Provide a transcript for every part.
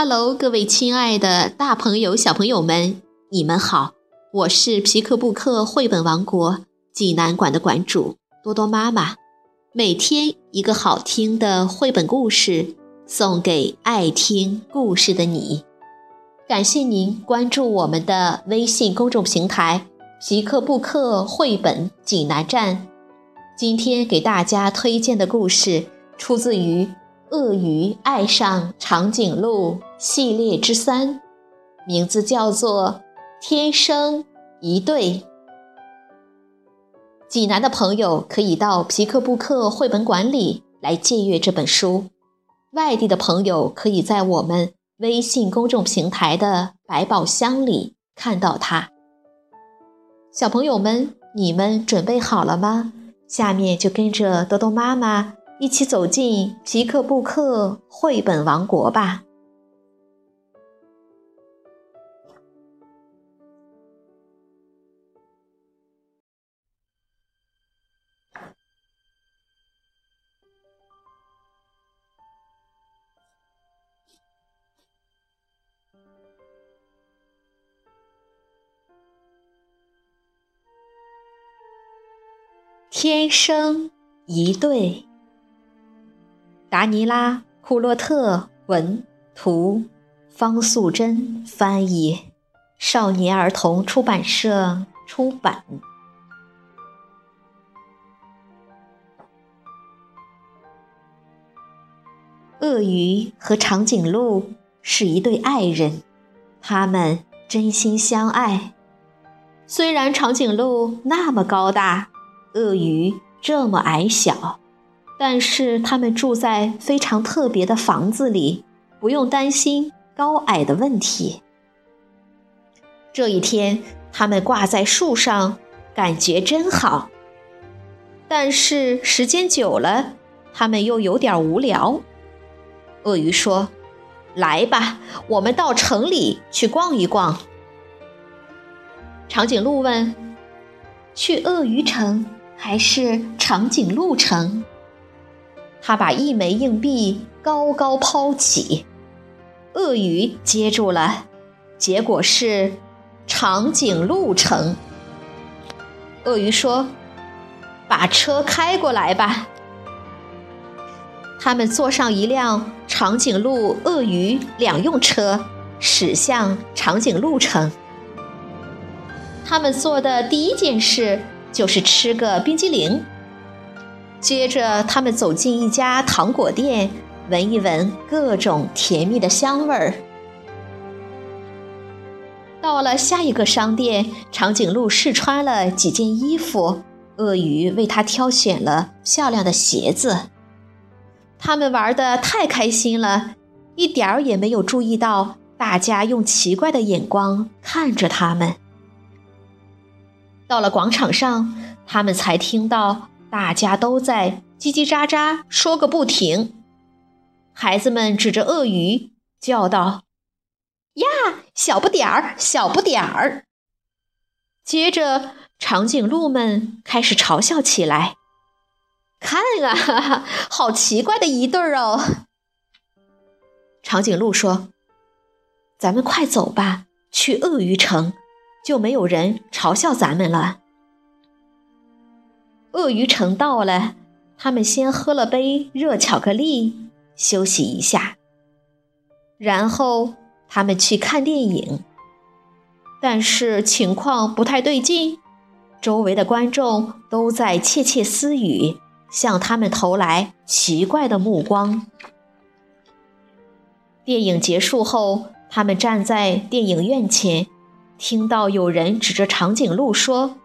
Hello， 各位亲爱的大朋友、小朋友们，你们好！我是皮克布克绘本王国济南馆的馆主多多妈妈。每天一个好听的绘本故事，送给爱听故事的你。感谢您关注我们的微信公众平台皮克布克绘本济南站。今天给大家推荐的故事出自于鳄鱼爱上长颈鹿系列之3，名字叫做天生一对。济南的朋友可以到皮克布克绘本馆里来借阅这本书，外地的朋友可以在我们微信公众平台的百宝箱里看到它。小朋友们，你们准备好了吗？下面就跟着多多妈妈一起走进皮克布克绘本王国吧。天生一对，达尼拉·库洛特文图，方素珍翻译，少年儿童出版社出版。鳄鱼和长颈鹿是一对爱人，他们真心相爱。虽然长颈鹿那么高大，鳄鱼这么矮小，但是他们住在非常特别的房子里，不用担心高矮的问题。这一天，他们挂在树上，感觉真好。但是时间久了，他们又有点无聊。鳄鱼说：“来吧，我们到城里去逛一逛。”长颈鹿问：“去鳄鱼城还是长颈鹿城？”他把一枚硬币高高抛起，鳄鱼接住了，结果是长颈鹿城。鳄鱼说：“把车开过来吧。”他们坐上一辆长颈鹿鳄鱼两用车，驶向长颈鹿城。他们做的第一件事就是吃个冰激凌。接着他们走进一家糖果店，闻一闻各种甜蜜的香味儿。到了下一个商店，长颈鹿试穿了几件衣服，鳄鱼为他挑选了漂亮的鞋子。他们玩得太开心了，一点儿也没有注意到大家用奇怪的眼光看着他们。到了广场上，他们才听到大家都在叽叽喳喳说个不停。孩子们指着鳄鱼叫道：“呀，小不点儿，小不点儿！”接着长颈鹿们开始嘲笑起来：“看啊，好奇怪的一对儿哦！”长颈鹿说：“咱们快走吧，去鳄鱼城，就没有人嘲笑咱们了。”鳄鱼城到了，他们先喝了杯热巧克力，休息一下。然后他们去看电影，但是情况不太对劲，周围的观众都在窃窃私语，向他们投来奇怪的目光。电影结束后，他们站在电影院前，听到有人指着长颈鹿说：“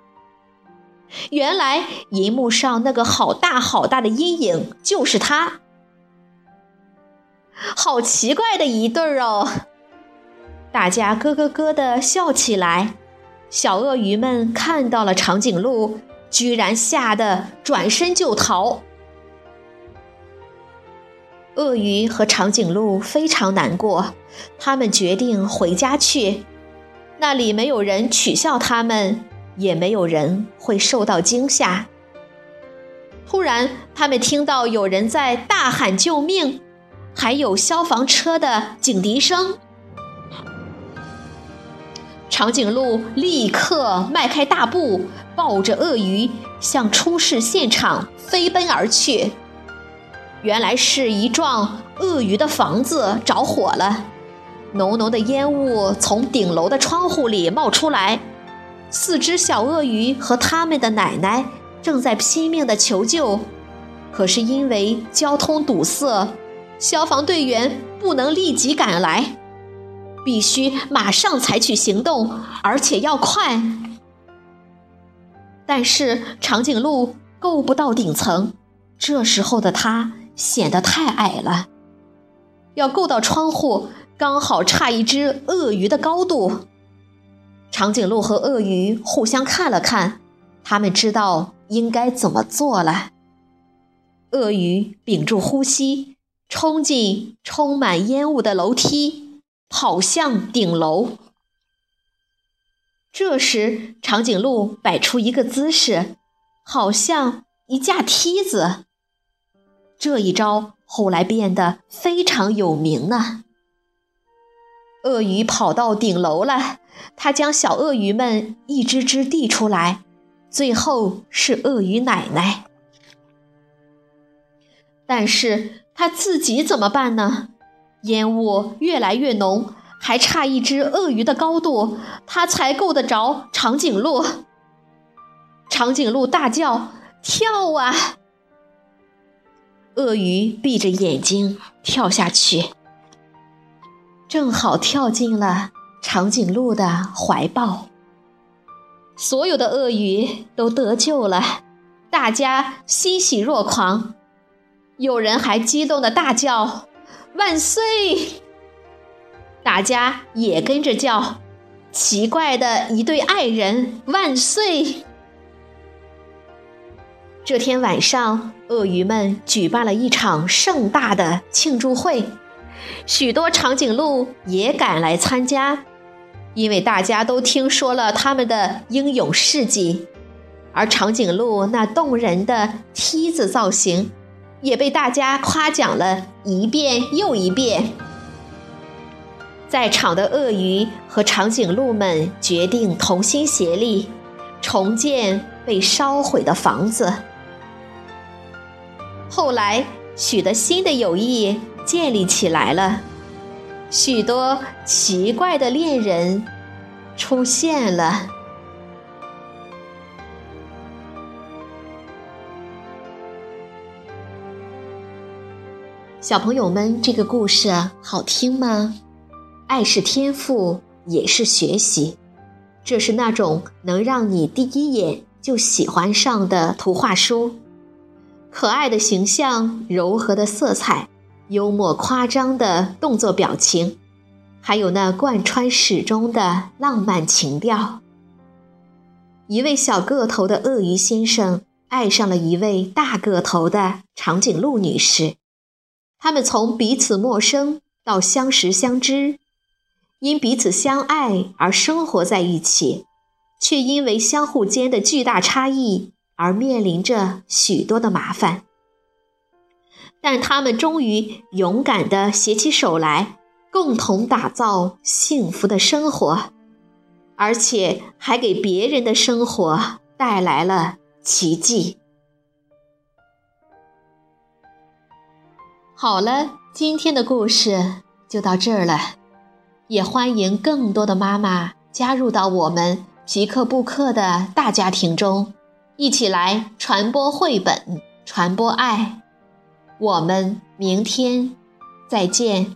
原来银幕上那个好大好大的阴影就是他，好奇怪的一对儿哦！”大家咯咯咯地笑起来。小鳄鱼们看到了长颈鹿，居然吓得转身就逃。鳄鱼和长颈鹿非常难过，他们决定回家去，那里没有人取笑他们，也没有人会受到惊吓。突然，他们听到有人在大喊救命，还有消防车的警笛声。长颈鹿立刻迈开大步，抱着鳄鱼向出事现场飞奔而去。原来是一幢鳄鱼的房子着火了，浓浓的烟雾从顶楼的窗户里冒出来，四只小鳄鱼和他们的奶奶正在拼命地求救，可是因为交通堵塞，消防队员不能立即赶来，必须马上采取行动，而且要快。但是长颈鹿够不到顶层，这时候的它显得太矮了，要够到窗户刚好差一只鳄鱼的高度。长颈鹿和鳄鱼互相看了看，他们知道应该怎么做了。鳄鱼屏住呼吸，冲进充满烟雾的楼梯，跑向顶楼。这时长颈鹿摆出一个姿势，好像一架梯子。这一招后来变得非常有名呢。鳄鱼跑到顶楼了，它将小鳄鱼们一只只递出来，最后是鳄鱼奶奶。但是它自己怎么办呢？烟雾越来越浓，还差一只鳄鱼的高度，它才够得着长颈鹿。长颈鹿大叫：跳啊！鳄鱼闭着眼睛跳下去，正好跳进了长颈鹿的怀抱。所有的鳄鱼都得救了，大家欣喜若狂，有人还激动地大叫：万岁！大家也跟着叫，奇怪的一对爱人，万岁！这天晚上，鳄鱼们举办了一场盛大的庆祝会，许多长颈鹿也赶来参加，因为大家都听说了他们的英勇事迹，而长颈鹿那动人的梯子造型也被大家夸奖了一遍又一遍。在场的鳄鱼和长颈鹿们决定同心协力，重建被烧毁的房子。后来，许多新的友谊建立起来了，许多奇怪的恋人出现了。小朋友们，这个故事好听吗？爱是天赋，也是学习，这是那种能让你第一眼就喜欢上的图画书。可爱的形象，柔和的色彩，幽默夸张的动作表情，还有那贯穿始终的浪漫情调。一位小个头的鳄鱼先生爱上了一位大个头的长颈鹿女士，他们从彼此陌生到相识相知，因彼此相爱而生活在一起，却因为相互间的巨大差异而面临着许多的麻烦。但他们终于勇敢地携起手来，共同打造幸福的生活，而且还给别人的生活带来了奇迹。好了，今天的故事就到这儿了，也欢迎更多的妈妈加入到我们皮克布克的大家庭中，一起来传播绘本，传播爱。我们明天再见。